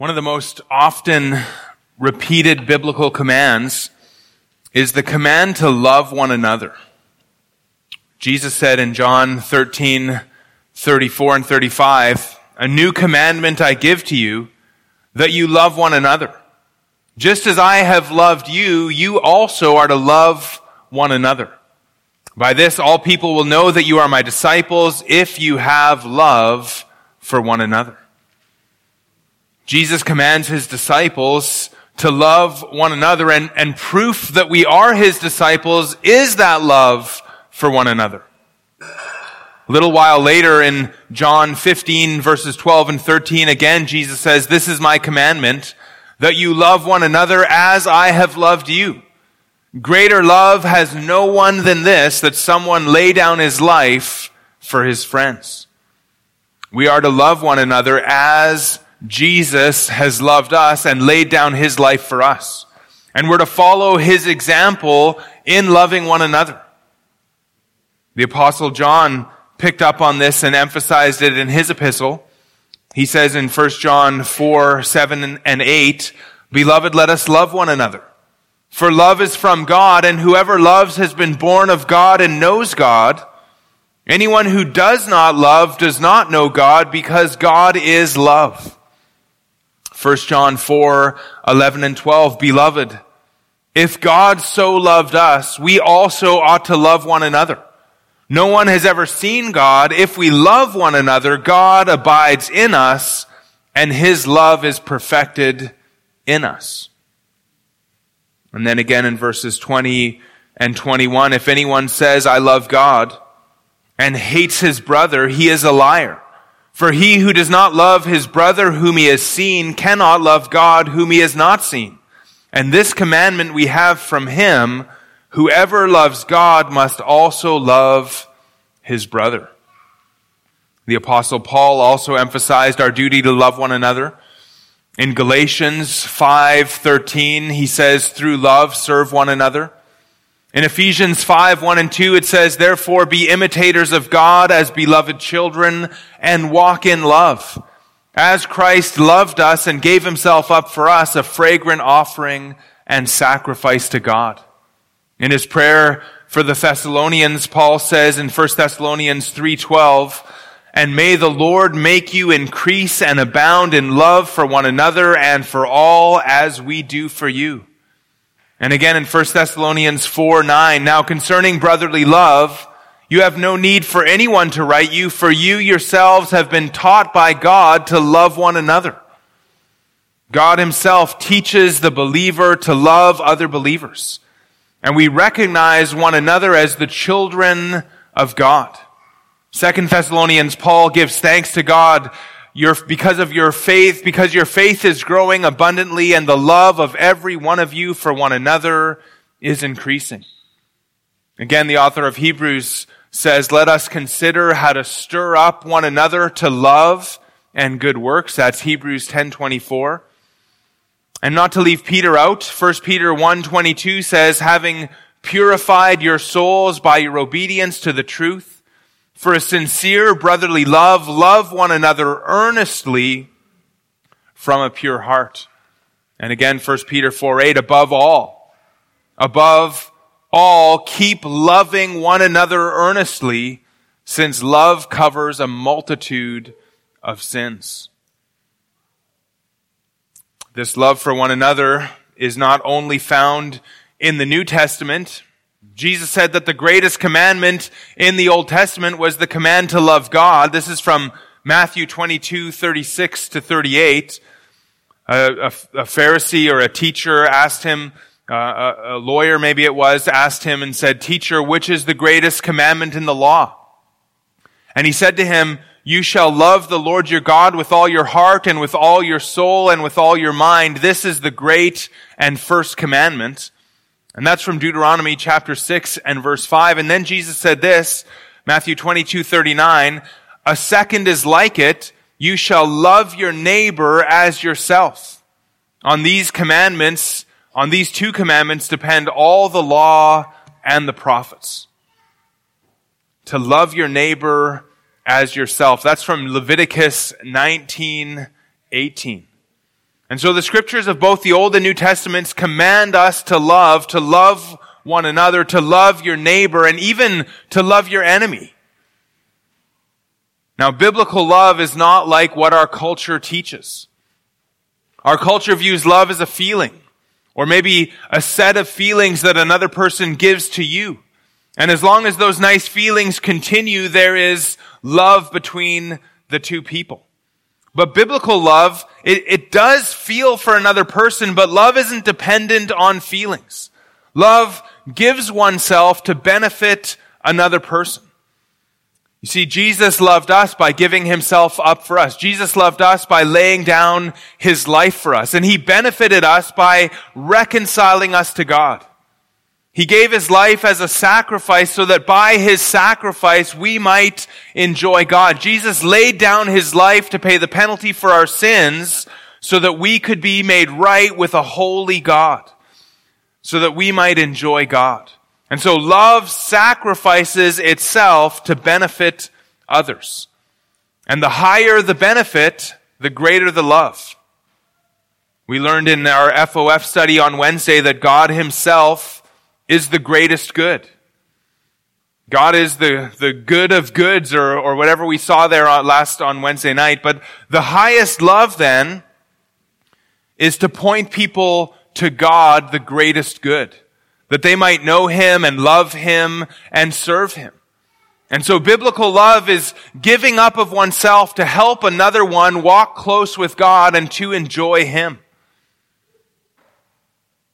One of the most often repeated biblical commands is the command to love one another. Jesus said in John 13:34 and 35, "A new commandment I give to you, that you love one another. Just as I have loved you, you also are to love one another. By this all people will know that you are my disciples, if you have love for one another." Jesus commands his disciples to love one another, and proof that we are his disciples is that love for one another. A little while later in John 15, verses 12 and 13, again Jesus says, "This is my commandment, that you love one another as I have loved you. Greater love has no one than this, that someone lay down his life for his friends." We are to love one another as Jesus has loved us and laid down his life for us. And we're to follow his example in loving one another. The Apostle John picked up on this and emphasized it in his epistle. He says in 1 John 4, 7, and 8, "Beloved, let us love one another. For love is from God, and whoever loves has been born of God and knows God. Anyone who does not love does not know God, because God is love." 1 John 4, 11 and 12, "Beloved, if God so loved us, we also ought to love one another. No one has ever seen God. If we love one another, God abides in us, and his love is perfected in us." And then again in verses 20 and 21, "If anyone says, 'I love God,' and hates his brother, he is a liar. For he who does not love his brother whom he has seen cannot love God whom he has not seen. And this commandment we have from him, whoever loves God must also love his brother." The Apostle Paul also emphasized our duty to love one another. In Galatians 5:13, he says, "Through love, serve one another." In Ephesians 5, 1 and 2, it says, "Therefore be imitators of God as beloved children, and walk in love, as Christ loved us and gave himself up for us, a fragrant offering and sacrifice to God." In his prayer for the Thessalonians, Paul says in 1 Thessalonians 3:12, "And may the Lord make you increase and abound in love for one another and for all, as we do for you." And again in 1 Thessalonians 4:9, "Now concerning brotherly love, you have no need for anyone to write you, for you yourselves have been taught by God to love one another." God himself teaches the believer to love other believers. And we recognize one another as the children of God. 2 Thessalonians, Paul gives thanks to God because your faith is growing abundantly, and the love of every one of you for one another is increasing. Again, the author of Hebrews says, "Let us consider how to stir up one another to love and good works." That's Hebrews 10:24. And not to leave Peter out, 1 Peter 1:22 says, "Having purified your souls by your obedience to the truth, for a sincere brotherly love, love one another earnestly from a pure heart." And again, 1 Peter 4:8, above all, keep loving one another earnestly, since love covers a multitude of sins. This love for one another is not only found in the New Testament. Jesus said that the greatest commandment in the Old Testament was the command to love God. This is from Matthew 22:36 to 38. A Pharisee or a teacher asked him, a lawyer maybe it was, asked him and said, "Teacher, which is the greatest commandment in the law?" And he said to him, "You shall love the Lord your God with all your heart and with all your soul and with all your mind. This is the great and first commandment." And that's from Deuteronomy chapter 6 and verse 5. And then Jesus said this, Matthew 22:39, "A second is like it. You shall love your neighbor as yourself. On these two commandments depend all the law and the prophets." To love your neighbor as yourself. That's from Leviticus 19:18. And so the scriptures of both the Old and New Testaments command us to love one another, to love your neighbor, and even to love your enemy. Now, biblical love is not like what our culture teaches. Our culture views love as a feeling, or maybe a set of feelings that another person gives to you. And as long as those nice feelings continue, there is love between the two people. But biblical love, it does feel for another person, but love isn't dependent on feelings. Love gives oneself to benefit another person. You see, Jesus loved us by giving himself up for us. Jesus loved us by laying down his life for us. And he benefited us by reconciling us to God. He gave his life as a sacrifice so that by his sacrifice we might enjoy God. Jesus laid down his life to pay the penalty for our sins so that we could be made right with a holy God, so that we might enjoy God. And so love sacrifices itself to benefit others. And the higher the benefit, the greater the love. We learned in our FOF study on Wednesday that God himself is the greatest good. God is the good of goods, or whatever we saw there on Wednesday night. But the highest love then is to point people to God, the greatest good, that they might know him and love him and serve him. And so biblical love is giving up of oneself to help another one walk close with God and to enjoy him.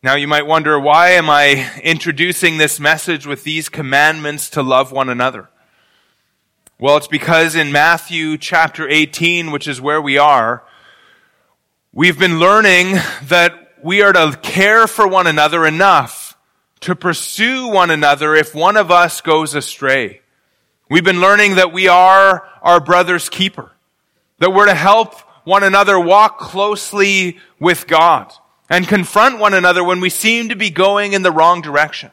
Now you might wonder, why am I introducing this message with these commandments to love one another? Well, it's because in Matthew chapter 18, which is where we are, we've been learning that we are to care for one another enough to pursue one another if one of us goes astray. We've been learning that we are our brother's keeper, that we're to help one another walk closely with God and confront one another when we seem to be going in the wrong direction.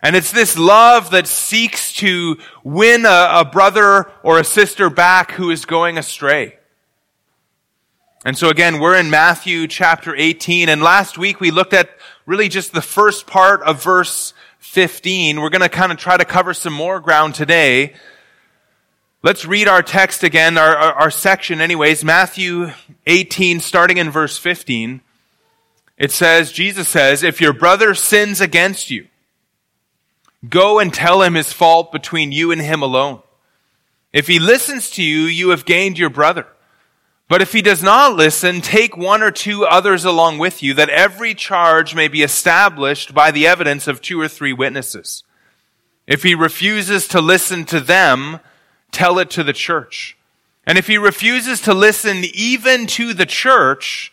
And it's this love that seeks to win a brother or a sister back who is going astray. And so again, we're in Matthew chapter 18, and last week we looked at really just the first part of verse 15. We're going to kind of try to cover some more ground today. Let's read our text again, our section anyways, Matthew 18, starting in verse 15. It says, Jesus says, if your brother sins against you, go and tell him his fault between you and him alone. If he listens to you, you have gained your brother. But if he does not listen, take one or two others along with you, that every charge may be established by the evidence of two or three witnesses. If he refuses to listen to them, tell it to the church. And if he refuses to listen even to the church,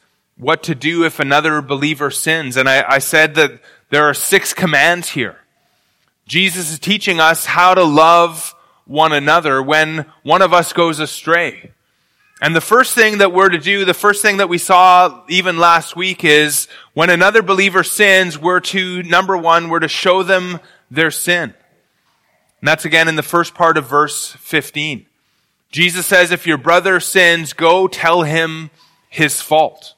what to do if another believer sins. And I said that there are six commands here. Jesus is teaching us how to love one another when one of us goes astray. And the first thing that we're to do, the first thing that we saw even last week is when another believer sins, we're to, number one, we're to show them their sin. And that's again in the first part of verse 15. Jesus says, if your brother sins, go tell him his fault.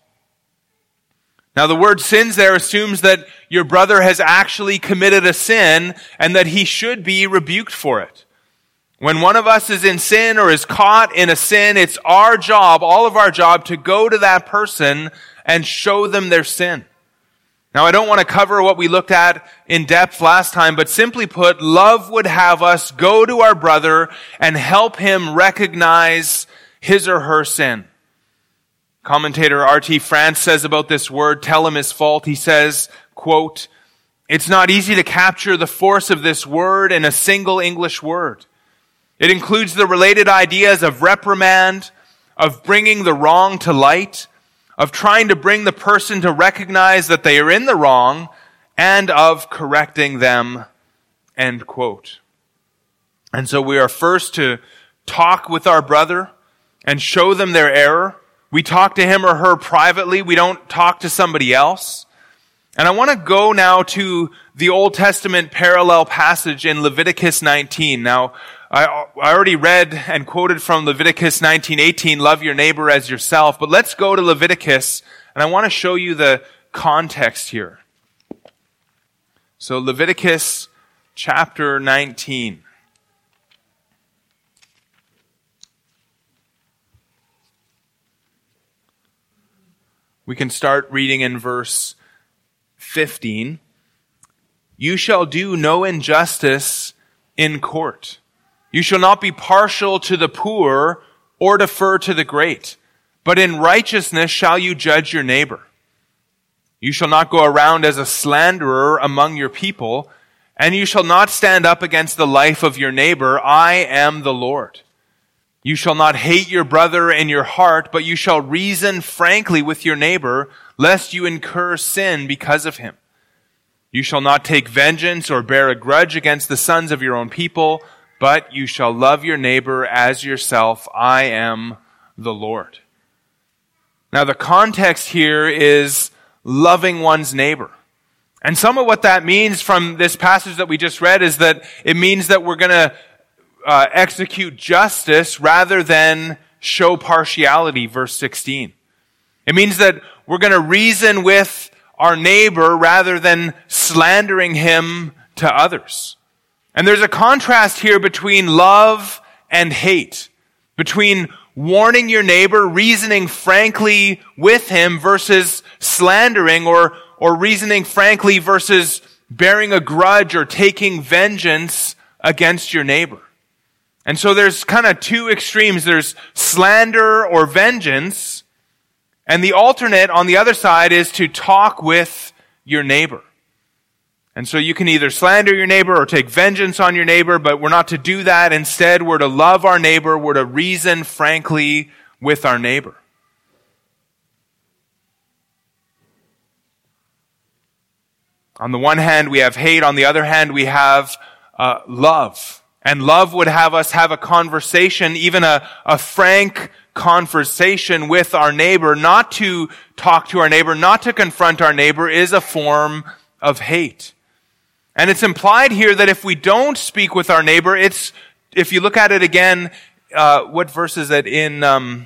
Now, the word sins there assumes that your brother has actually committed a sin and that he should be rebuked for it. When one of us is in sin or is caught in a sin, it's our job, all of our job, to go to that person and show them their sin. Now, I don't want to cover what we looked at in depth last time, but simply put, love would have us go to our brother and help him recognize his or her sin. Commentator R.T. France says about this word, tell him his fault. He says, quote, it's not easy to capture the force of this word in a single English word. It includes the related ideas of reprimand, of bringing the wrong to light, of trying to bring the person to recognize that they are in the wrong, and of correcting them, end quote. And so we are first to talk with our brother and show them their error. We talk to him or her privately. We don't talk to somebody else. And I want to go now to the Old Testament parallel passage in Leviticus 19. Now, I already read and quoted from Leviticus 19:18, love your neighbor as yourself. But let's go to Leviticus, and I want to show you the context here. So Leviticus chapter 19. We can start reading in verse 15. You shall do no injustice in court. You shall not be partial to the poor or defer to the great, but in righteousness shall you judge your neighbor. You shall not go around as a slanderer among your people, and you shall not stand up against the life of your neighbor. I am the Lord. You shall not hate your brother in your heart, but you shall reason frankly with your neighbor, lest you incur sin because of him. You shall not take vengeance or bear a grudge against the sons of your own people, but you shall love your neighbor as yourself. I am the Lord. Now the context here is loving one's neighbor. And some of what that means from this passage that we just read is that it means that we're going to execute justice rather than show partiality, verse 16. It means that we're going to reason with our neighbor rather than slandering him to others. And there's a contrast here between love and hate, between warning your neighbor, reasoning frankly with him, versus slandering or reasoning frankly versus bearing a grudge or taking vengeance against your neighbor. And so there's kind of two extremes. There's slander or vengeance, and the alternate on the other side is to talk with your neighbor. And so you can either slander your neighbor or take vengeance on your neighbor, but we're not to do that. Instead, we're to love our neighbor. We're to reason frankly with our neighbor. On the one hand, we have hate. On the other hand, we have love. And love would have us have a conversation, even a frank conversation with our neighbor. Not to talk to our neighbor, not to confront our neighbor is a form of hate. And it's implied here that if we don't speak with our neighbor, it's, if you look at it again, what verse is it? In the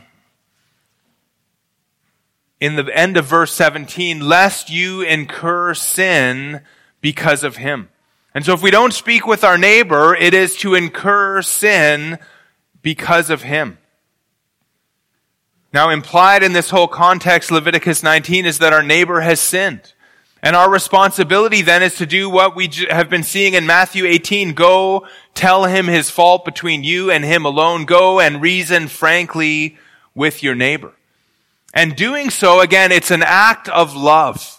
end of verse 17, lest you incur sin because of him. And so if we don't speak with our neighbor, it is to incur sin because of him. Now, implied in this whole context, Leviticus 19, is that our neighbor has sinned. And our responsibility then is to do what we have been seeing in Matthew 18. Go tell him his fault between you and him alone. Go and reason frankly with your neighbor. And doing so, again, it's an act of love.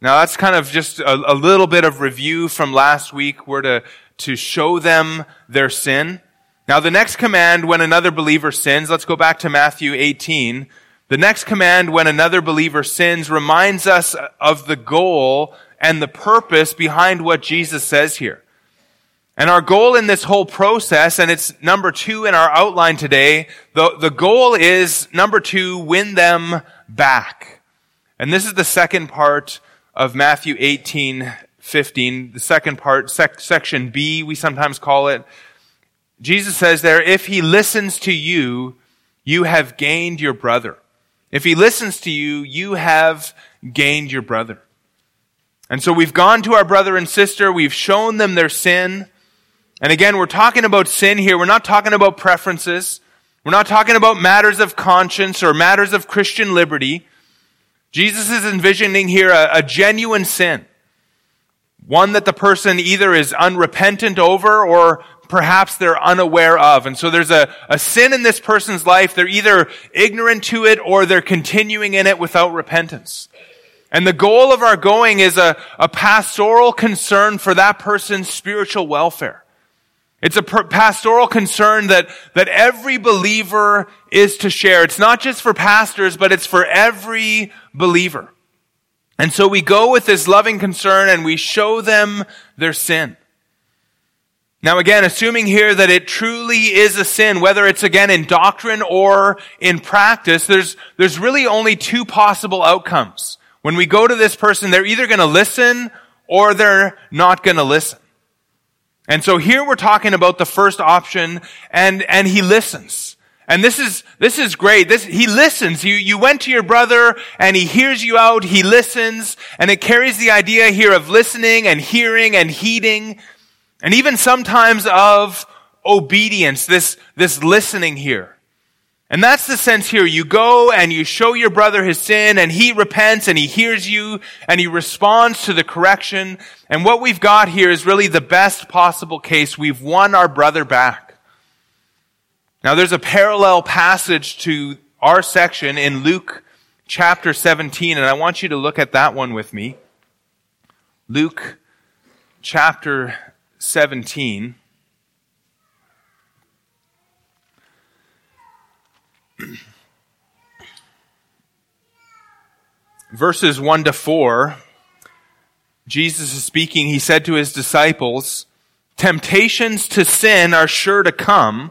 Now that's kind of just a little bit of review from last week. We're to show them their sin. Now the next command when another believer sins, let's go back to Matthew 18. The next command when another believer sins reminds us of the goal and the purpose behind what Jesus says here. And our goal in this whole process, and it's number 2 in our outline today, the goal is number 2, win them back. And this is the second part of Matthew 18:15, the second part, section B, we sometimes call it. Jesus says there, if he listens to you, you have gained your brother. If he listens to you, you have gained your brother. And so we've gone to our brother and sister, we've shown them their sin. And again, we're talking about sin here. We're not talking about preferences. We're not talking about matters of conscience or matters of Christian liberty. Jesus is envisioning here a genuine sin, one that the person either is unrepentant over or perhaps they're unaware of. And so there's a sin in this person's life. They're either ignorant to it or they're continuing in it without repentance. And the goal of our going is a pastoral concern for that person's spiritual welfare. It's a pastoral concern that every believer is to share. It's not just for pastors, but it's for every believer. And so we go with this loving concern and we show them their sin. Now again, assuming here that it truly is a sin, whether it's again in doctrine or in practice, there's really only two possible outcomes. When we go to this person, they're either going to listen or they're not going to listen. And so here we're talking about the first option, and he listens. And this is great. He listens. You went to your brother and he hears you out, he listens, and it carries the idea here of listening and hearing and heeding, and even sometimes of obedience, this listening here. And that's the sense here. You go and you show your brother his sin, and he repents and he hears you and he responds to the correction. And what we've got here is really the best possible case. We've won our brother back. Now there's a parallel passage to our section in Luke chapter 17, and I want you to look at that one with me. Luke chapter 17. Verses 1-4, Jesus is speaking. He said to his disciples, "Temptations to sin are sure to come,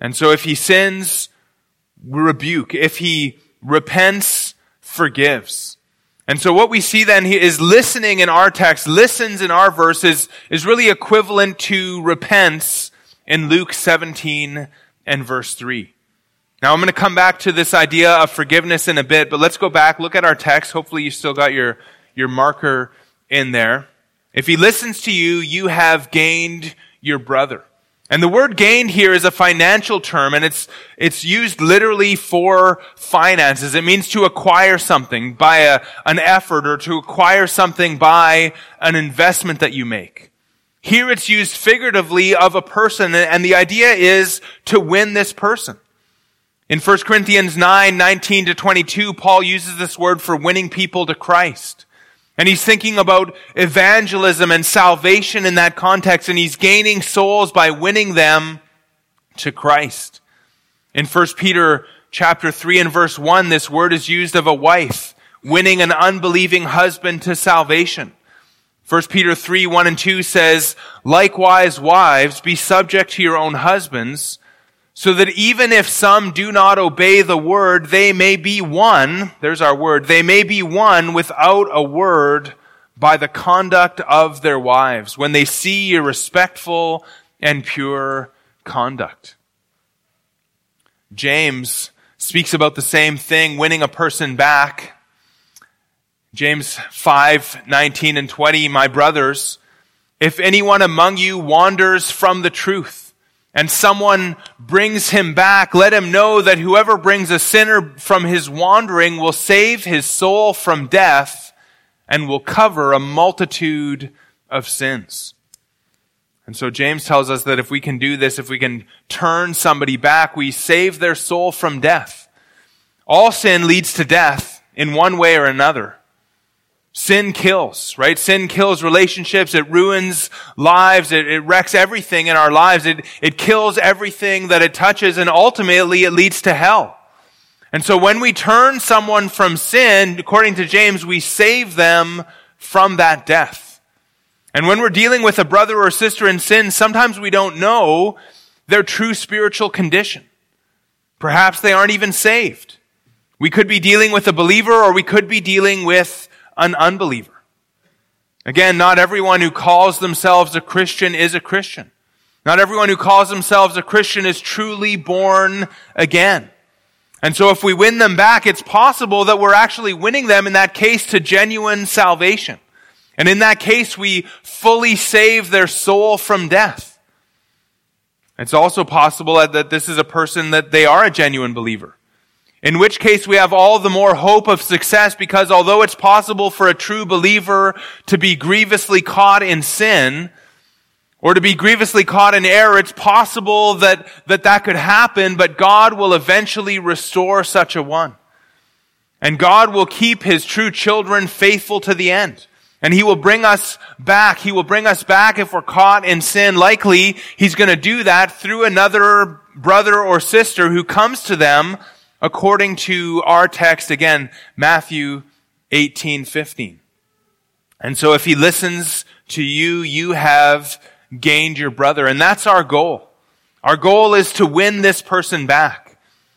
And so if he sins, rebuke. If he repents, forgives. And so what we see then here is listening in our text, listens in our verses, is really equivalent to repents in Luke 17 and verse 3. Now I'm going to come back to this idea of forgiveness in a bit, but let's go back, look at our text. Hopefully you still got your marker in there. If he listens to you, you have gained your brother. And the word gained here is a financial term, and it's used literally for finances. It means to acquire something by an effort, or to acquire something by an investment that you make. Here it's used figuratively of a person, and the idea is to win this person. In 1 Corinthians 9:19-22, Paul uses this word for winning people to Christ. And he's thinking about evangelism and salvation in that context, and he's gaining souls by winning them to Christ. In 1 Peter chapter 3 and verse 1, this word is used of a wife winning an unbelieving husband to salvation. 1 Peter 3:1-2 says, "Likewise, wives, be subject to your own husbands, so that even if some do not obey the word, they may be won," there's our word, "they may be won without a word by the conduct of their wives, when they see your respectful and pure conduct." James speaks about the same thing, winning a person back. James 5:19-20, "My brothers, if anyone among you wanders from the truth, and someone brings him back, let him know that whoever brings a sinner from his wandering will save his soul from death and will cover a multitude of sins." And so James tells us that if we can do this, if we can turn somebody back, we save their soul from death. All sin leads to death in one way or another. Sin kills, right? Sin kills relationships. It ruins lives. It wrecks everything in our lives. It kills everything that it touches, and ultimately it leads to hell. And so when we turn someone from sin, according to James, we save them from that death. And when we're dealing with a brother or sister in sin, sometimes we don't know their true spiritual condition. Perhaps they aren't even saved. We could be dealing with a believer, or we could be dealing with an unbeliever. Again, not everyone who calls themselves a Christian is a Christian. Not everyone who calls themselves a Christian is truly born again. And so if we win them back, it's possible that we're actually winning them in that case to genuine salvation. And in that case, we fully save their soul from death. It's also possible that this is a person that they are a genuine believer, in which case we have all the more hope of success, because although it's possible for a true believer to be grievously caught in sin or to be grievously caught in error, it's possible that could happen, but God will eventually restore such a one. And God will keep his true children faithful to the end. And he will bring us back. He will bring us back if we're caught in sin. Likely, he's going to do that through another brother or sister who comes to them, according to our text, again, Matthew 18:15. And so if he listens to you, you have gained your brother. And that's our goal. Our goal is to win this person back.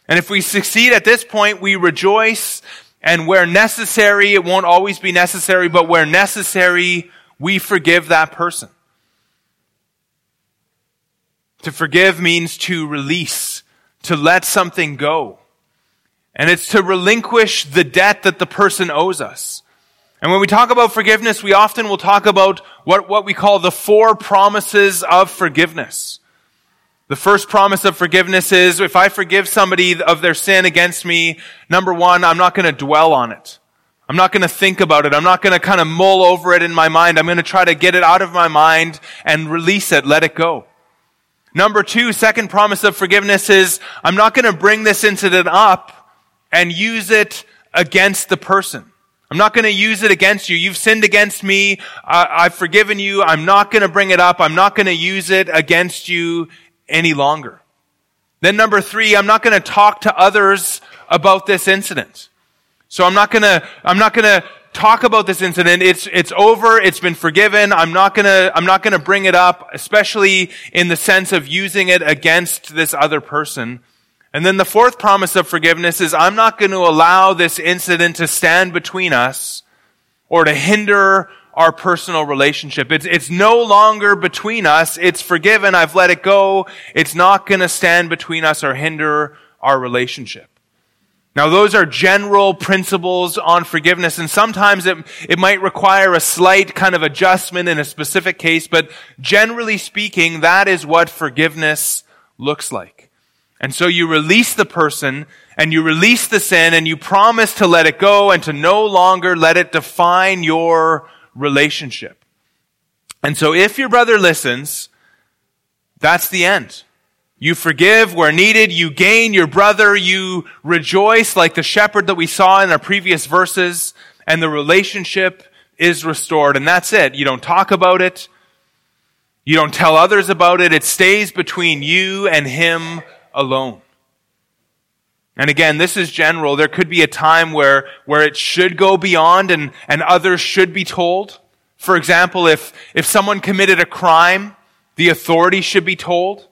And if we succeed at this point, we rejoice. And where necessary, it won't always be necessary, but where necessary, we forgive that person. To forgive means to release, to let something go. And it's to relinquish the debt that the person owes us. And when we talk about forgiveness, we often will talk about what we call the four promises of forgiveness. The first promise of forgiveness is, if I forgive somebody of their sin against me, number one, I'm not going to dwell on it. I'm not going to think about it. I'm not going to kind of mull over it in my mind. I'm going to try to get it out of my mind and release it, let it go. Number two, second promise of forgiveness is, I'm not going to bring this incident up and use it against the person. I'm not going to use it against you. You've sinned against me. I've forgiven you. I'm not going to bring it up. I'm not going to use it against you any longer. Then number three, I'm not going to talk to others about this incident. So I'm not going to talk about this incident. It's over. It's been forgiven. I'm not going to bring it up, especially in the sense of using it against this other person. And then the fourth promise of forgiveness is, I'm not going to allow this incident to stand between us or to hinder our personal relationship. It's no longer between us. It's forgiven. I've let it go. It's not going to stand between us or hinder our relationship. Now, those are general principles on forgiveness, and sometimes it might require a slight kind of adjustment in a specific case, but generally speaking, that is what forgiveness looks like. And so you release the person, and you release the sin, and you promise to let it go and to no longer let it define your relationship. And so if your brother listens, that's the end. You forgive where needed, you gain your brother, you rejoice like the shepherd that we saw in our previous verses, and the relationship is restored. And that's it. You don't talk about it. You don't tell others about it. It stays between you and him alone. And again, this is general. There could be a time where it should go beyond and others should be told. For example, if someone committed a crime, the authorities should be told.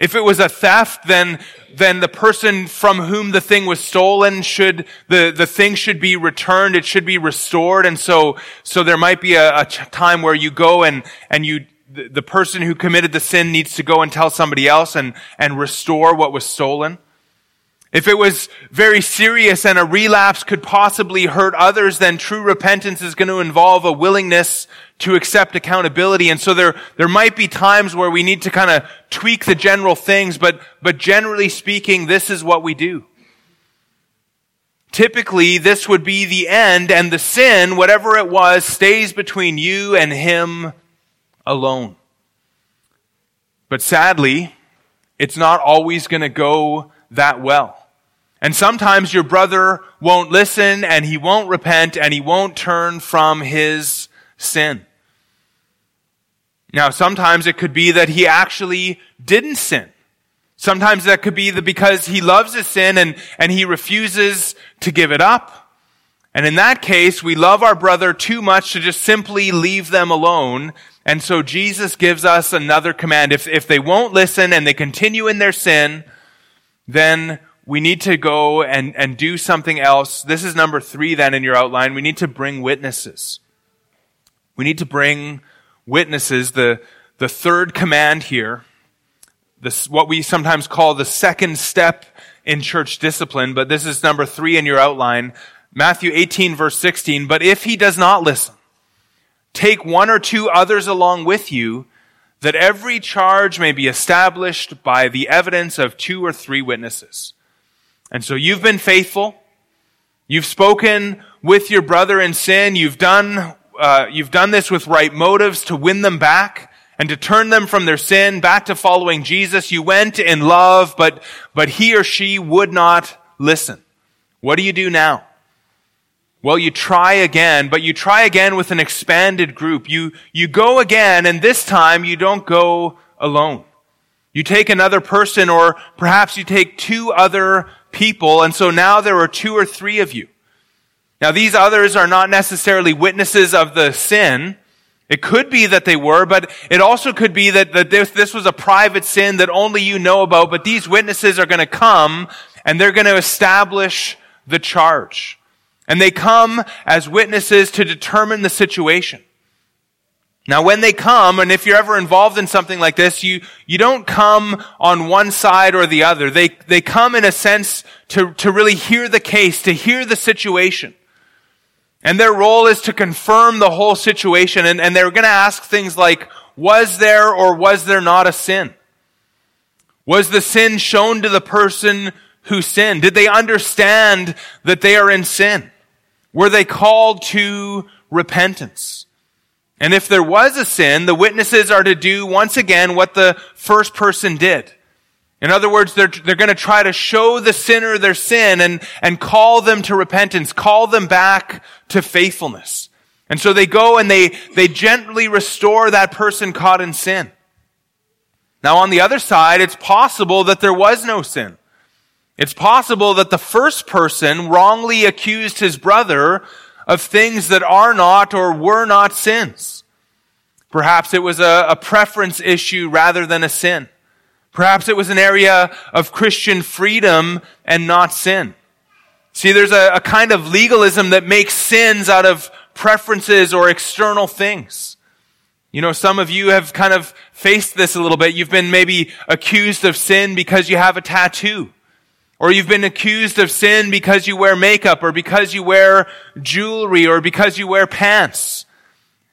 If it was a theft, then the person from whom the thing was stolen should, the thing should be returned, it should be restored. And so there might be a time where you go and you, the person who committed the sin needs to go and tell somebody else and restore what was stolen. If it was very serious and a relapse could possibly hurt others, then true repentance is going to involve a willingness to accept accountability. And so there might be times where we need to kind of tweak the general things, but generally speaking, this is what we do. Typically, this would be the end, and the sin, whatever it was, stays between you and him alone. But sadly, it's not always going to go that well. And sometimes your brother won't listen, and he won't repent, and he won't turn from his sin. Now, sometimes it could be that he actually didn't sin. Sometimes that could be that because he loves his sin and he refuses to give it up. And in that case, we love our brother too much to just simply leave them alone. And so Jesus gives us another command. If they won't listen and they continue in their sin, then we need to go and do something else. This is number three then in your outline. We need to bring witnesses. We need to bring witnesses. The third command here, this what we sometimes call the second step in church discipline, but this is number three in your outline. Matthew 18, verse 16, but if he does not listen, take one or two others along with you, that every charge may be established by the evidence of 2 or 3 witnesses. And so you've been faithful. You've spoken with your brother in sin. You've done this with right motives to win them back and to turn them from their sin back to following Jesus. You went in love, but he or she would not listen. What do you do now? Well, you try again, but you try again with an expanded group. You go again, and this time you don't go alone. You take another person, or perhaps you take 2 other people, and so now there are 2 or 3 of you. Now, these others are not necessarily witnesses of the sin. It could be that they were, but it also could be that this was a private sin that only you know about, but these witnesses are going to come, and they're going to establish the charge. And they come as witnesses to determine the situation. Now, when they come, and if you're ever involved in something like this, you don't come on one side or the other. They come in a sense to really hear the case, to hear the situation. And their role is to confirm the whole situation. And they're going to ask things like, was there or was there not a sin? Was the sin shown to the person who sinned? Did they understand that they are in sin? Were they called to repentance? And if there was a sin, the witnesses are to do once again what the first person did. In other words, they're going to try to show the sinner their sin and call them to repentance, call them back to faithfulness. And so they go and they gently restore that person caught in sin. Now on the other side, it's possible that there was no sin. It's possible that the first person wrongly accused his brother of things that are not or were not sins. Perhaps it was a preference issue rather than a sin. Perhaps it was an area of Christian freedom and not sin. See, there's a kind of legalism that makes sins out of preferences or external things. You know, some of you have kind of faced this a little bit. You've been maybe accused of sin because you have a tattoo. Or you've been accused of sin because you wear makeup or because you wear jewelry or because you wear pants.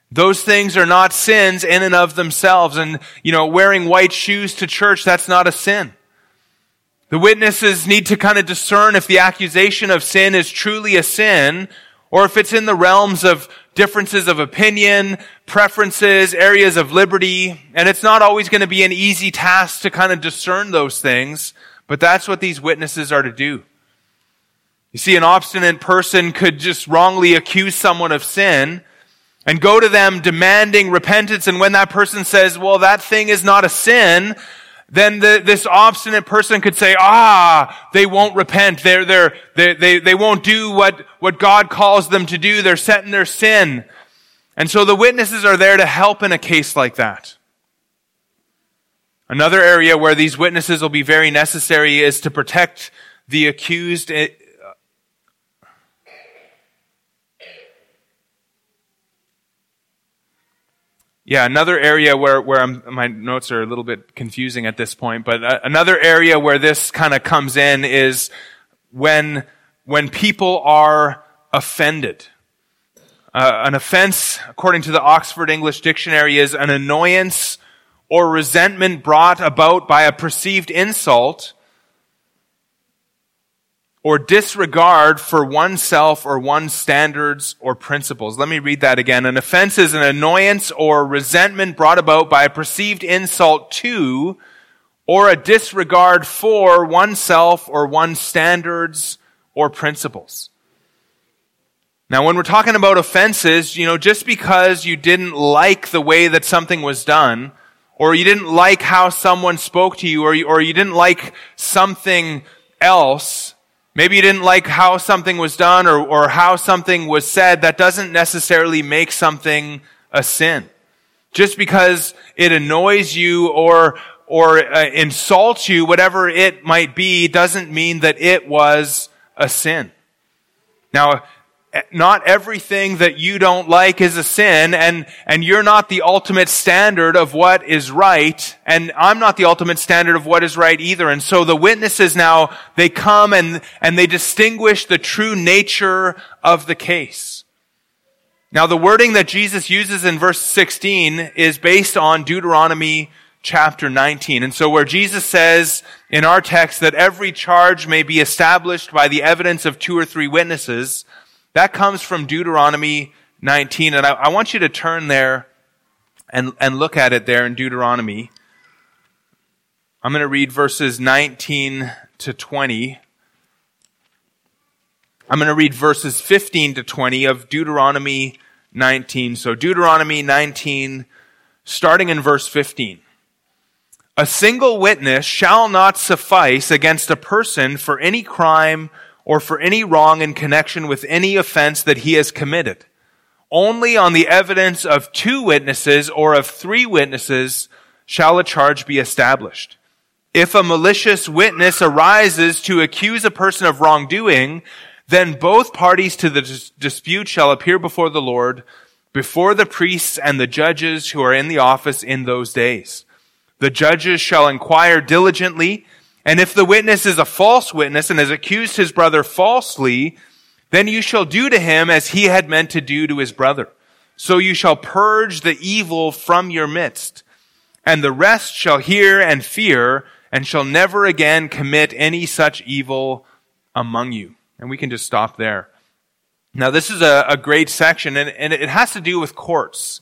Those things are not sins in and of themselves. And, you know, wearing white shoes to church, that's not a sin. The witnesses need to kind of discern if the accusation of sin is truly a sin or if it's in the realms of differences of opinion, preferences, areas of liberty. And it's not always going to be an easy task to kind of discern those things. But that's what these witnesses are to do. You see, an obstinate person could just wrongly accuse someone of sin and go to them demanding repentance. And when that person says, well, that thing is not a sin, then this obstinate person could say, they won't repent. They won't do what God calls them to do. They're set in their sin. And so the witnesses are there to help in a case like that. Another area where these witnesses will be very necessary is to protect the accused. Another area where my notes are a little bit confusing at this point, but another area where this kind of comes in is when people are offended. An offense, according to the Oxford English Dictionary, is an annoyance or resentment brought about by a perceived insult or disregard for oneself or one's standards or principles. Let me read that again. An offense is an annoyance or resentment brought about by a perceived insult to or a disregard for oneself or one's standards or principles. Now, when we're talking about offenses, you know, just because you didn't like the way that something was done, or you didn't like how someone spoke to you, or you didn't like something else. Maybe you didn't like how something was done or how something was said. That doesn't necessarily make something a sin. Just because it annoys you or insults you, whatever it might be, doesn't mean that it was a sin. Now, not everything that you don't like is a sin, and you're not the ultimate standard of what is right, and I'm not the ultimate standard of what is right either. And so the witnesses now, they come and they distinguish the true nature of the case. Now, the wording that Jesus uses in verse 16 is based on Deuteronomy chapter 19. And so where Jesus says in our text that every charge may be established by the evidence of 2 or 3 witnesses, that comes from Deuteronomy 19. And I want you to turn there and look at it there in Deuteronomy. I'm going to read verses 19 to 20. I'm going to read verses 15 to 20 of Deuteronomy 19. So Deuteronomy 19, starting in verse 15. A single witness shall not suffice against a person for any crime or for any wrong in connection with any offense that he has committed. Only on the evidence of 2 witnesses or of 3 witnesses shall a charge be established. If a malicious witness arises to accuse a person of wrongdoing, then both parties to the dispute shall appear before the Lord, before the priests and the judges who are in the office in those days. The judges shall inquire diligently, and if the witness is a false witness and has accused his brother falsely, then you shall do to him as he had meant to do to his brother. So you shall purge the evil from your midst, and the rest shall hear and fear, and shall never again commit any such evil among you. And we can just stop there. Now, this is a great section, and it has to do with courts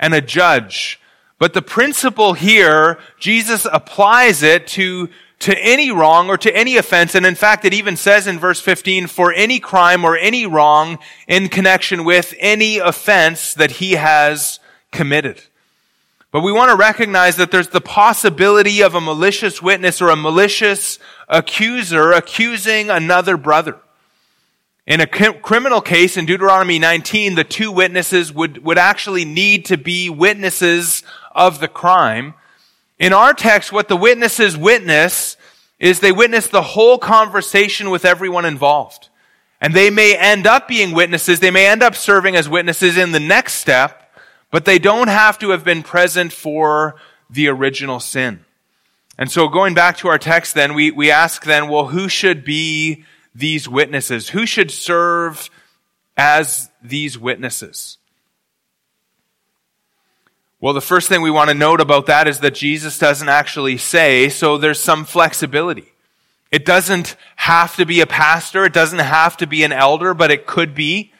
and a judge. But the principle here, Jesus applies it to any wrong or to any offense. And in fact, it even says in verse 15, for any crime or any wrong in connection with any offense that he has committed. But we want to recognize that there's the possibility of a malicious witness or a malicious accuser accusing another brother. In a criminal case in Deuteronomy 19, the 2 witnesses would actually need to be witnesses of the crime. In our text, what the witnesses witness is they witness the whole conversation with everyone involved. And they may end up being witnesses. They may end up serving as witnesses in the next step. But they don't have to have been present for the original sin. And so going back to our text then, we ask then, well, who should be these witnesses? Who should serve as these witnesses? Well, the first thing we want to note about that is that Jesus doesn't actually say, so there's some flexibility. It doesn't have to be a pastor. It doesn't have to be an elder, but it could be.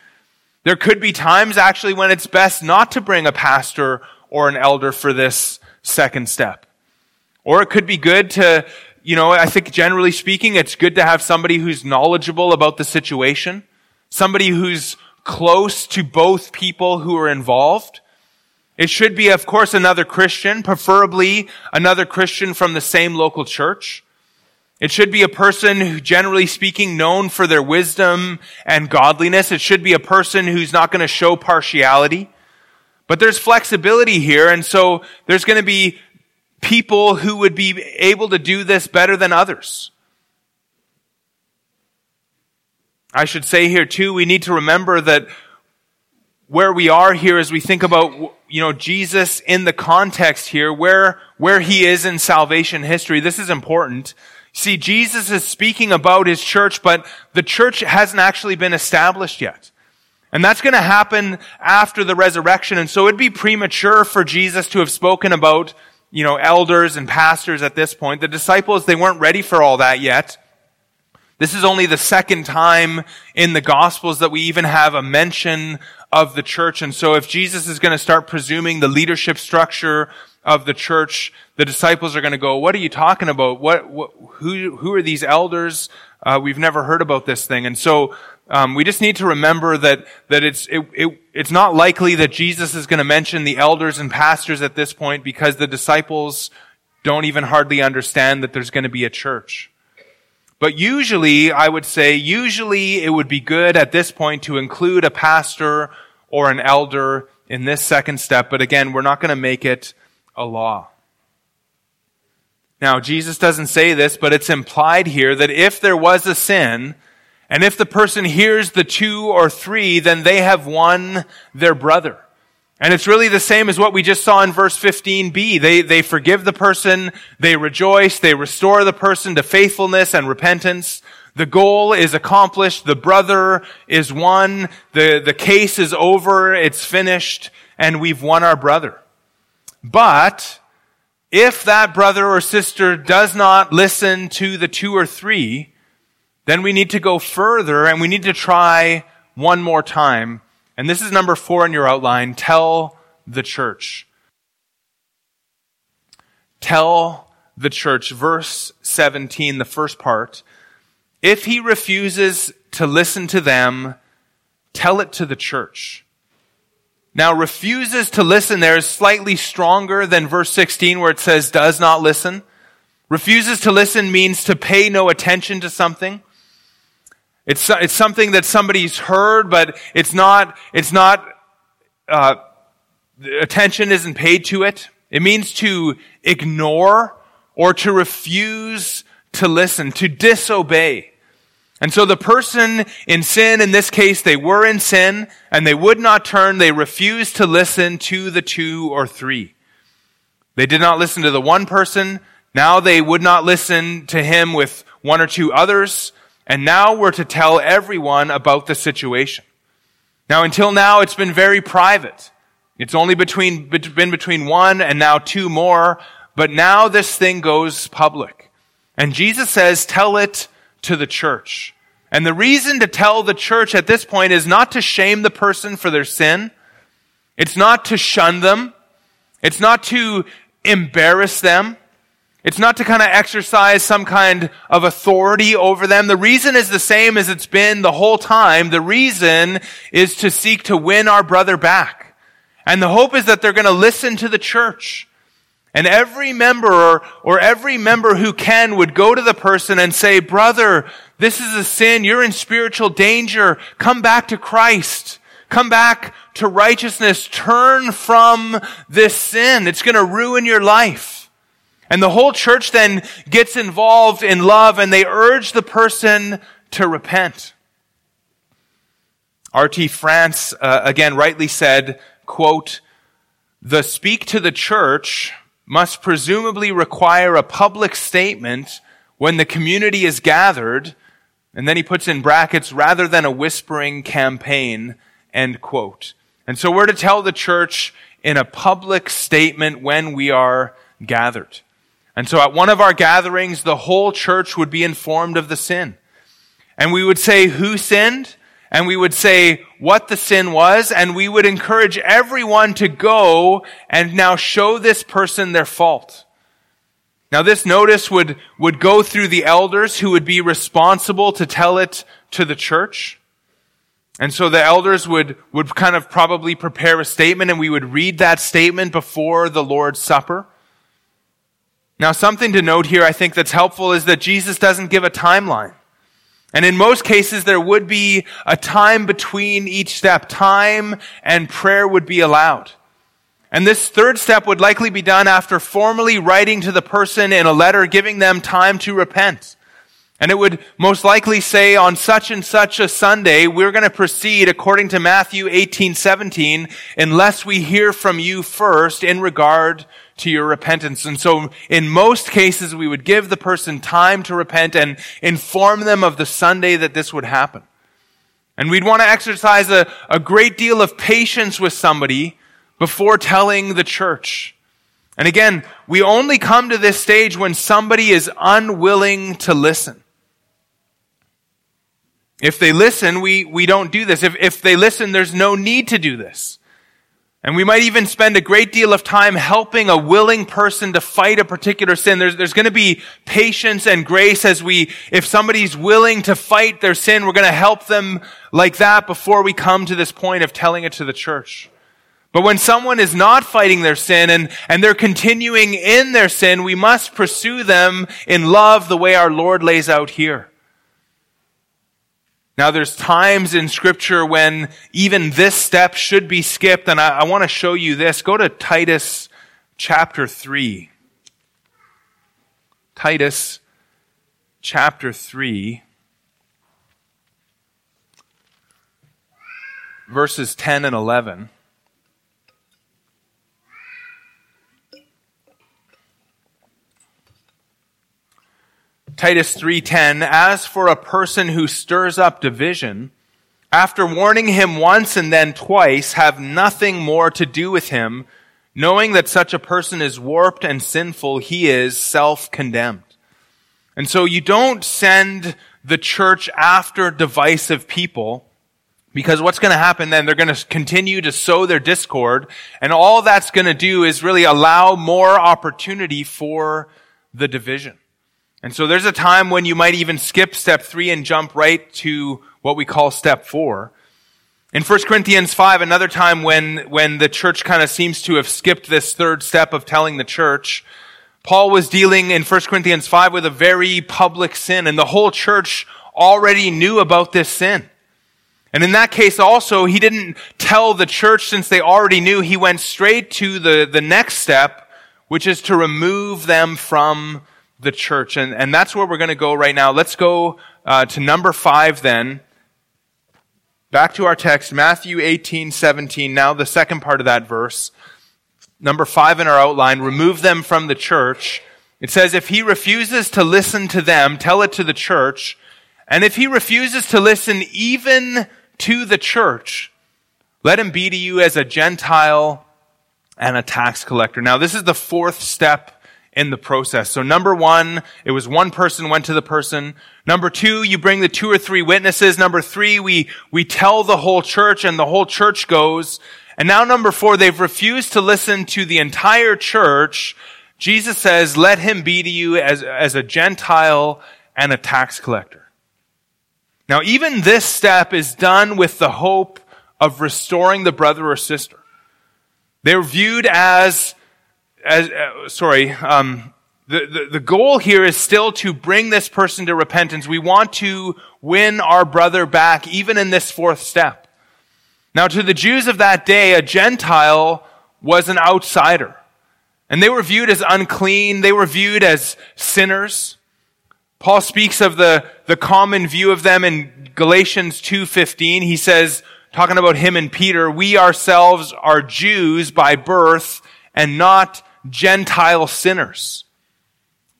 There could be times actually when it's best not to bring a pastor or an elder for this second step. Or it could be good to, I think generally speaking, it's good to have somebody who's knowledgeable about the situation, somebody who's close to both people who are involved. It should be, of course, another Christian, preferably another Christian from the same local church. It should be a person who, generally speaking, known for their wisdom and godliness. It should be a person who's not going to show partiality. But there's flexibility here, and so there's going to be people who would be able to do this better than others. I should say here, too, we need to remember that where we are here as we think about Jesus in the context here, where he is in salvation history. This is important. See, Jesus is speaking about his church, but the church hasn't actually been established yet. And that's going to happen after the resurrection. And so it'd be premature for Jesus to have spoken about, elders and pastors at this point. The disciples, they weren't ready for all that yet. This is only the second time in the Gospels that we even have a mention of the church. And so if Jesus is going to start presuming the leadership structure of the church, the disciples are going to go, what are you talking about? Who are these elders? We've never heard about this thing. And so, we just need to remember that it's not likely that Jesus is going to mention the elders and pastors at this point because the disciples don't even hardly understand that there's going to be a church. But usually it would be good at this point to include a pastor or an elder in this second step. But again, we're not going to make it a law. Now, Jesus doesn't say this, but it's implied here that if there was a sin, and if the person hears the 2 or 3, then they have won their brother. And it's really the same as what we just saw in verse 15b. They forgive the person, they rejoice, they restore the person to faithfulness and repentance. The goal is accomplished. The brother is won. The case is over. It's finished. And we've won our brother. But if that brother or sister does not listen to the two or three, then we need to go further and we need to try one more time. And this is number 4 in your outline. Tell the church. Tell the church. Verse 17, the first part. If he refuses to listen to them, tell it to the church. Now, refuses to listen there is slightly stronger than verse 16 where it says does not listen. Refuses to listen means to pay no attention to something. It's something that somebody's heard, but it's not attention isn't paid to it. It means to ignore or to refuse to listen, to disobey. And so the person in sin, in this case, they were in sin and they would not turn. They refused to listen to the two or three. They did not listen to the one person. Now they would not listen to him with one or two others. And now we're to tell everyone about the situation. Now, until now, it's been very private. It's only been between one and now two more. But now this thing goes public. And Jesus says, tell it to the church. And the reason to tell the church at this point is not to shame the person for their sin. It's not to shun them. It's not to embarrass them. It's not to kind of exercise some kind of authority over them. The reason is the same as it's been the whole time. The reason is to seek to win our brother back. And the hope is that they're going to listen to the church. And every member or every member who can would go to the person and say, brother, this is a sin. You're in spiritual danger. Come back to Christ. Come back to righteousness. Turn from this sin. It's going to ruin your life. And the whole church then gets involved in love and they urge the person to repent. R.T. France, again, rightly said, quote, the speak to the church must presumably require a public statement when the community is gathered. And then he puts in brackets, rather than a whispering campaign, end quote. And so we're to tell the church in a public statement when we are gathered. And so at one of our gatherings, the whole church would be informed of the sin. And we would say who sinned, and we would say what the sin was, and we would encourage everyone to go and now show this person their fault. Now this notice would go through the elders who would be responsible to tell it to the church. And so the elders would kind of probably prepare a statement, and we would read that statement before the Lord's Supper. Now, something to note here I think that's helpful is that Jesus doesn't give a timeline. And in most cases, there would be a time between each step. Time and prayer would be allowed. And this third step would likely be done after formally writing to the person in a letter, giving them time to repent. And it would most likely say, on such and such a Sunday, we're going to proceed according to Matthew 18:17, unless we hear from you first in regard to your repentance. And so in most cases, we would give the person time to repent and inform them of the Sunday that this would happen. And we'd want to exercise a great deal of patience with somebody before telling the church. And again, we only come to this stage when somebody is unwilling to listen. If they listen, we don't do this. If they listen, there's no need to do this. And we might even spend a great deal of time helping a willing person to fight a particular sin. There's going to be patience and grace if somebody's willing to fight their sin, we're going to help them like that before we come to this point of telling it to the church. But when someone is not fighting their sin and they're continuing in their sin, we must pursue them in love the way our Lord lays out here. Now, there's times in Scripture when even this step should be skipped, and I want to show you this. Go to Titus chapter 3. Titus chapter 3, verses 10 and 11. Titus 3:10, as for a person who stirs up division, after warning him once and then twice, have nothing more to do with him, knowing that such a person is warped and sinful, he is self-condemned. And so you don't send the church after divisive people, because what's going to happen then? They're going to continue to sow their discord, and all that's going to do is really allow more opportunity for the division. And so there's a time when you might even skip step 3 and jump right to what we call step 4. In 1 Corinthians 5, another time when the church kind of seems to have skipped this third step of telling the church, Paul was dealing in 1 Corinthians 5 with a very public sin, and the whole church already knew about this sin. And in that case also, he didn't tell the church since they already knew. He went straight to the next step, which is to remove them from the church. And that's where we're going to go right now. Let's go to number 5 then. Back to our text, Matthew 18:17. Now the second part of that verse, number 5 in our outline, remove them from the church. It says, if he refuses to listen to them, tell it to the church. And if he refuses to listen even to the church, let him be to you as a Gentile and a tax collector. Now this is the fourth step in the process. So number 1, it was one person went to the person. Number 2, you bring the 2 or 3 witnesses. Number 3, we tell the whole church and the whole church goes. And now number 4, they've refused to listen to the entire church. Jesus says, let him be to you as a Gentile and a tax collector. Now even this step is done with the hope of restoring the brother or sister. They're viewed the goal here is still to bring this person to repentance. We want to win our brother back, even in this fourth step. Now, to the Jews of that day, a Gentile was an outsider. And they were viewed as unclean. They were viewed as sinners. Paul speaks of the common view of them in Galatians 2:15. He says, talking about him and Peter, we ourselves are Jews by birth and not Gentile sinners.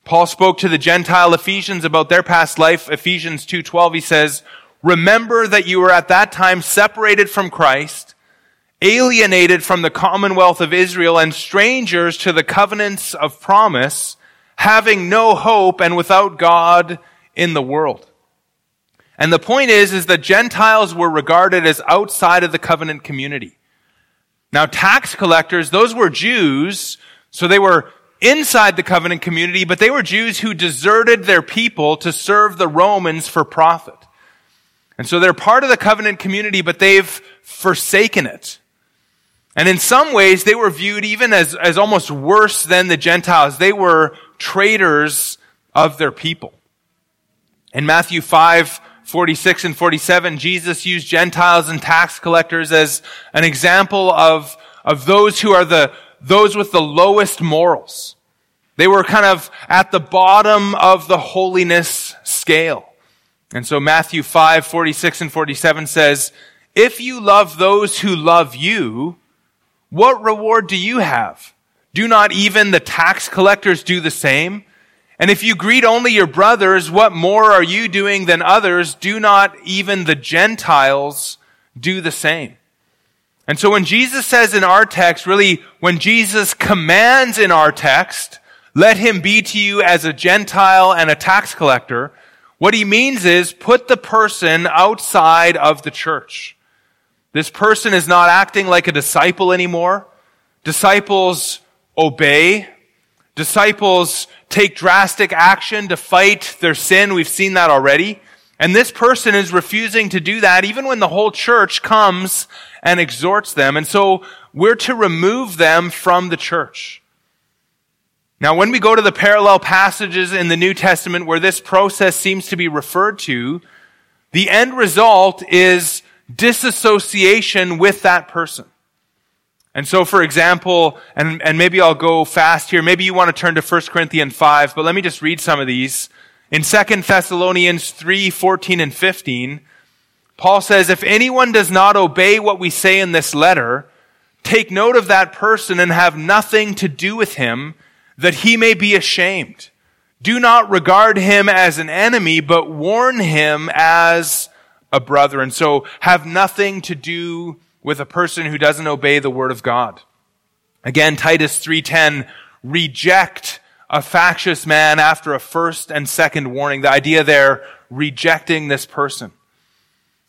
Paul spoke to the Gentile Ephesians about their past life. Ephesians 2:12, he says, remember that you were at that time separated from Christ, alienated from the commonwealth of Israel, and strangers to the covenants of promise, having no hope and without God in the world. And the point is that Gentiles were regarded as outside of the covenant community. Now, tax collectors, those were Jews. So they were inside the covenant community, but they were Jews who deserted their people to serve the Romans for profit. And so they're part of the covenant community, but they've forsaken it. And in some ways, they were viewed even as almost worse than the Gentiles. They were traitors of their people. In Matthew 5:46 and 47, Jesus used Gentiles and tax collectors as an example of those who are those with the lowest morals. They were kind of at the bottom of the holiness scale. And so Matthew 5:46 and 47 says, if you love those who love you, what reward do you have? Do not even the tax collectors do the same? And if you greet only your brothers, what more are you doing than others? Do not even the Gentiles do the same? And so when Jesus says in our text, really when Jesus commands in our text, let him be to you as a Gentile and a tax collector, what he means is put the person outside of the church. This person is not acting like a disciple anymore. Disciples obey. Disciples take drastic action to fight their sin. We've seen that already. And this person is refusing to do that even when the whole church comes and exhorts them. And so we're to remove them from the church. Now, when we go to the parallel passages in the New Testament where this process seems to be referred to, the end result is disassociation with that person. And so, for example, and maybe I'll go fast here. Maybe you want to turn to 1 Corinthians 5, but let me just read some of these. In 2 Thessalonians 3:14 and 15, Paul says, if anyone does not obey what we say in this letter, take note of that person and have nothing to do with him, that he may be ashamed. Do not regard him as an enemy, but warn him as a brother. And so have nothing to do with a person who doesn't obey the word of God. Again, Titus 3:10, reject a factious man after a first and second warning. The idea there, rejecting this person.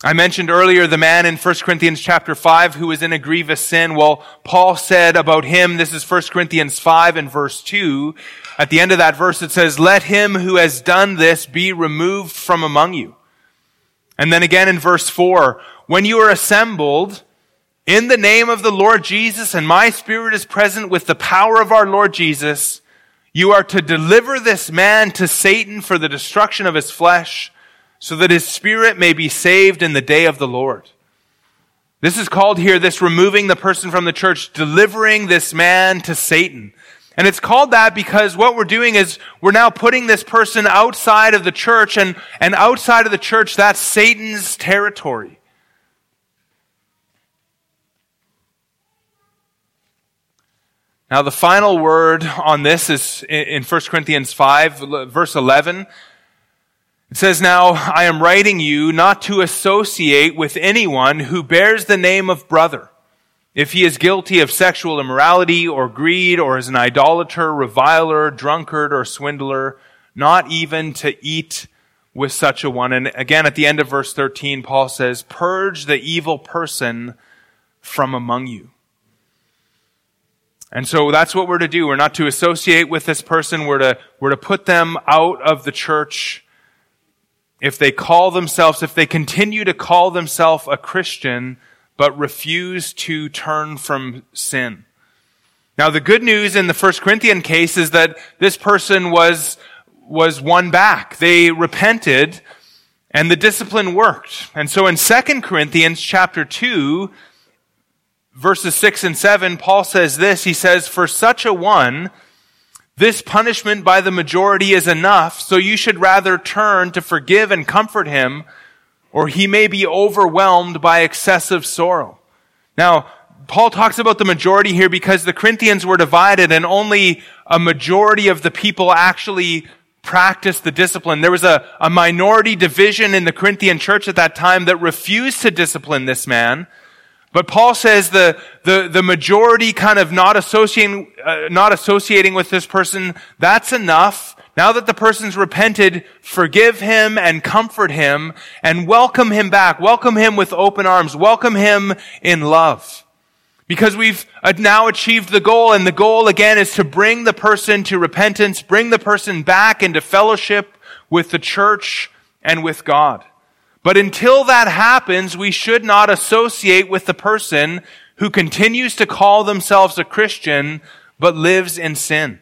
I mentioned earlier the man in 1 Corinthians chapter 5 who was in a grievous sin. Well, Paul said about him, this is 1 Corinthians 5 and verse 2. At the end of that verse it says, let him who has done this be removed from among you. And then again in verse 4, when you are assembled in the name of the Lord Jesus and my spirit is present with the power of our Lord Jesus, you are to deliver this man to Satan for the destruction of his flesh, so that his spirit may be saved in the day of the Lord. This is called here, this removing the person from the church, delivering this man to Satan. And it's called that because what we're doing is we're now putting this person outside of the church, and outside of the church, that's Satan's territory. Now the final word on this is in 1 Corinthians 5, verse 11. It says, now I am writing you not to associate with anyone who bears the name of brother, if he is guilty of sexual immorality or greed or is an idolater, reviler, drunkard, or swindler, not even to eat with such a one. And again, at the end of verse 13, Paul says, purge the evil person from among you. And so that's what we're to do. We're not to associate with this person. We're to put them out of the church. If they call themselves, if they continue to call themselves a Christian, but refuse to turn from sin. Now, the good news in the 1 Corinthian case is that this person was won back. They repented and the discipline worked. And so in 2 Corinthians chapter 2, verses 6 and 7, Paul says this. He says, for such a one, this punishment by the majority is enough, so you should rather turn to forgive and comfort him, or he may be overwhelmed by excessive sorrow. Now, Paul talks about the majority here because the Corinthians were divided and only a majority of the people actually practiced the discipline. There was a minority division in the Corinthian church at that time that refused to discipline this man. But Paul says the majority kind of not associating with this person, that's enough. Now that the person's repented, forgive him and comfort him and welcome him back. Welcome him with open arms. Welcome him in love. Because we've now achieved the goal, and the goal again is to bring the person to repentance, bring the person back into fellowship with the church and with God. But until that happens, we should not associate with the person who continues to call themselves a Christian but lives in sin.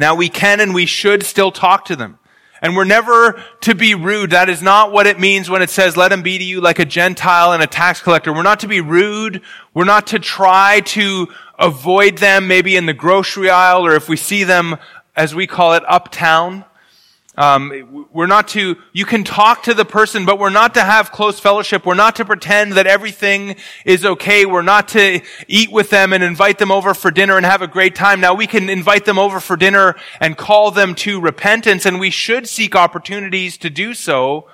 Now, we can and we should still talk to them. And we're never to be rude. That is not what it means when it says, let him be to you like a Gentile and a tax collector. We're not to be rude. We're not to try to avoid them maybe in the grocery aisle, or if we see them, as we call it, uptown. We're not to, you can talk to the person, but we're not to have close fellowship. We're not to pretend that everything is okay. We're not to eat with them and invite them over for dinner and have a great time. Now, we can invite them over for dinner and call them to repentance, and we should seek opportunities to do so.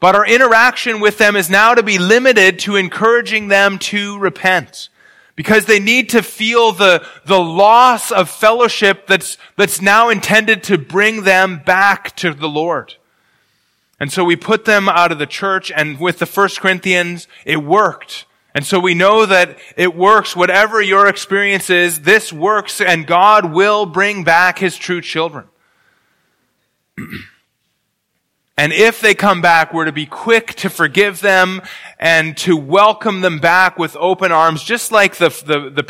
But our interaction with them is now to be limited to encouraging them to repent, because they need to feel the loss of fellowship that's now intended to bring them back to the Lord. And so we put them out of the church, and with the 1 Corinthians, it worked. And so we know that it works. Whatever your experience is, this works, and God will bring back his true children. And if they come back, we're to be quick to forgive them and to welcome them back with open arms, just like the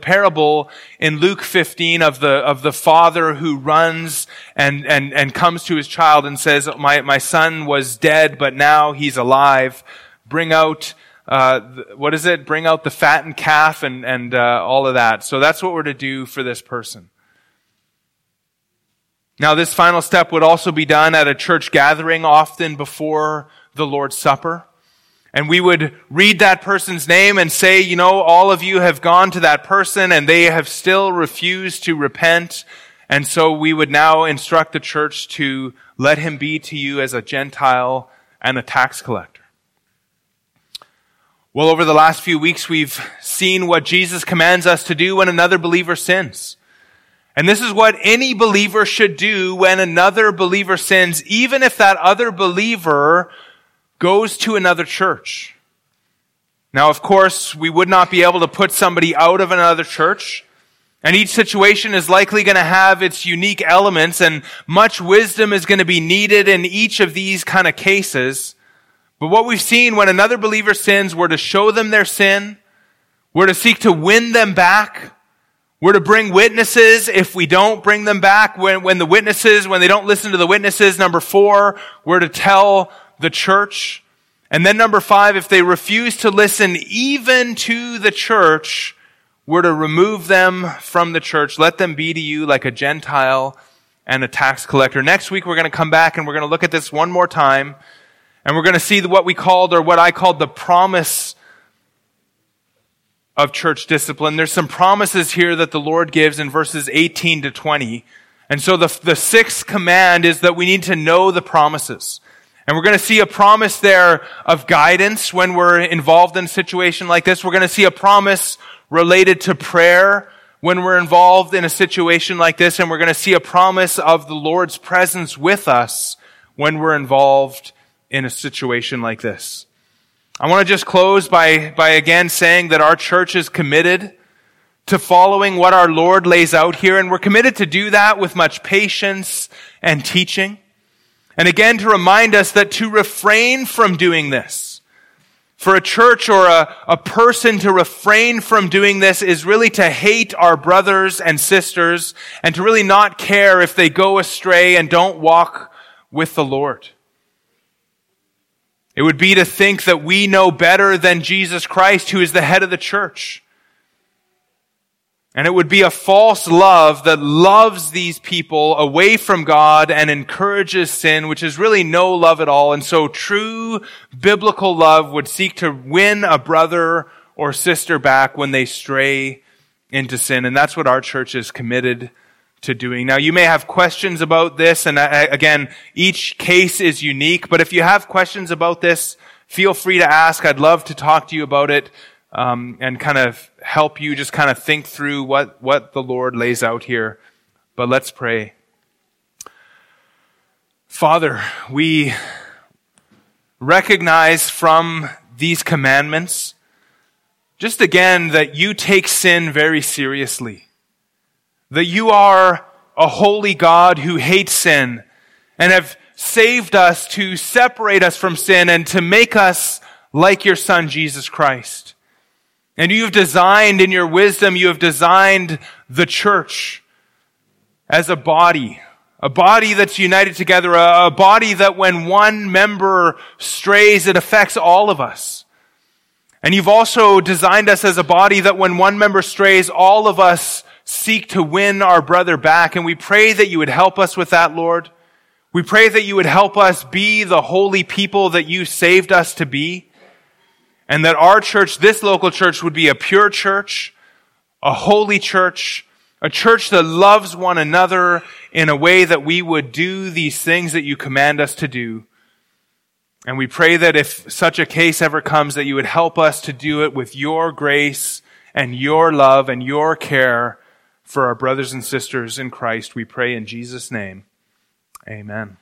parable in Luke 15 of the father who runs and comes to his child and says, my son was dead, but now he's alive. Bring out, bring out the fattened calf and all of that. So that's what we're to do for this person. Now, this final step would also be done at a church gathering, often before the Lord's Supper. And we would read that person's name and say, all of you have gone to that person and they have still refused to repent. And so we would now instruct the church to let him be to you as a Gentile and a tax collector. Well, over the last few weeks, we've seen what Jesus commands us to do when another believer sins. And this is what any believer should do when another believer sins, even if that other believer goes to another church. Now, of course, we would not be able to put somebody out of another church. And each situation is likely going to have its unique elements, and much wisdom is going to be needed in each of these kind of cases. But what we've seen when another believer sins, we're to show them their sin. We're to seek to win them back. We're to bring witnesses if we don't bring them back. When they don't listen to the witnesses, number 4, we're to tell the church. And then number 5, if they refuse to listen even to the church, we're to remove them from the church. Let them be to you like a Gentile and a tax collector. Next week, we're going to come back and we're going to look at this one more time. And we're going to see what I called the promise of church discipline. There's some promises here that the Lord gives in verses 18 to 20. And so the 6th command is that we need to know the promises. And we're going to see a promise there of guidance when we're involved in a situation like this. We're going to see a promise related to prayer when we're involved in a situation like this, and we're going to see a promise of the Lord's presence with us when we're involved in a situation like this. I want to just close by again saying that our church is committed to following what our Lord lays out here, and we're committed to do that with much patience and teaching. And again, to remind us that to refrain from doing this, for a church or a person to refrain from doing this is really to hate our brothers and sisters and to really not care if they go astray and don't walk with the Lord. It would be to think that we know better than Jesus Christ, who is the head of the church. And it would be a false love that loves these people away from God and encourages sin, which is really no love at all. And so true biblical love would seek to win a brother or sister back when they stray into sin. And that's what our church is committed to doing. Now, you may have questions about this. And again, each case is unique. But if you have questions about this, feel free to ask. I'd love to talk to you about it. And kind of help you just kind of think through what the Lord lays out here. But let's pray. Father, we recognize from these commandments, just again, that you take sin very seriously. That you are a holy God who hates sin and have saved us to separate us from sin and to make us like your Son, Jesus Christ. And you've designed in your wisdom, you have designed the church as a body that's united together, a body that when one member strays, it affects all of us. And you've also designed us as a body that when one member strays, all of us seek to win our brother back. And we pray that you would help us with that, Lord. We pray that you would help us be the holy people that you saved us to be. And that our church, this local church, would be a pure church, a holy church, a church that loves one another in a way that we would do these things that you command us to do. And we pray that if such a case ever comes, that you would help us to do it with your grace and your love and your care for our brothers and sisters in Christ. We pray in Jesus' name. Amen.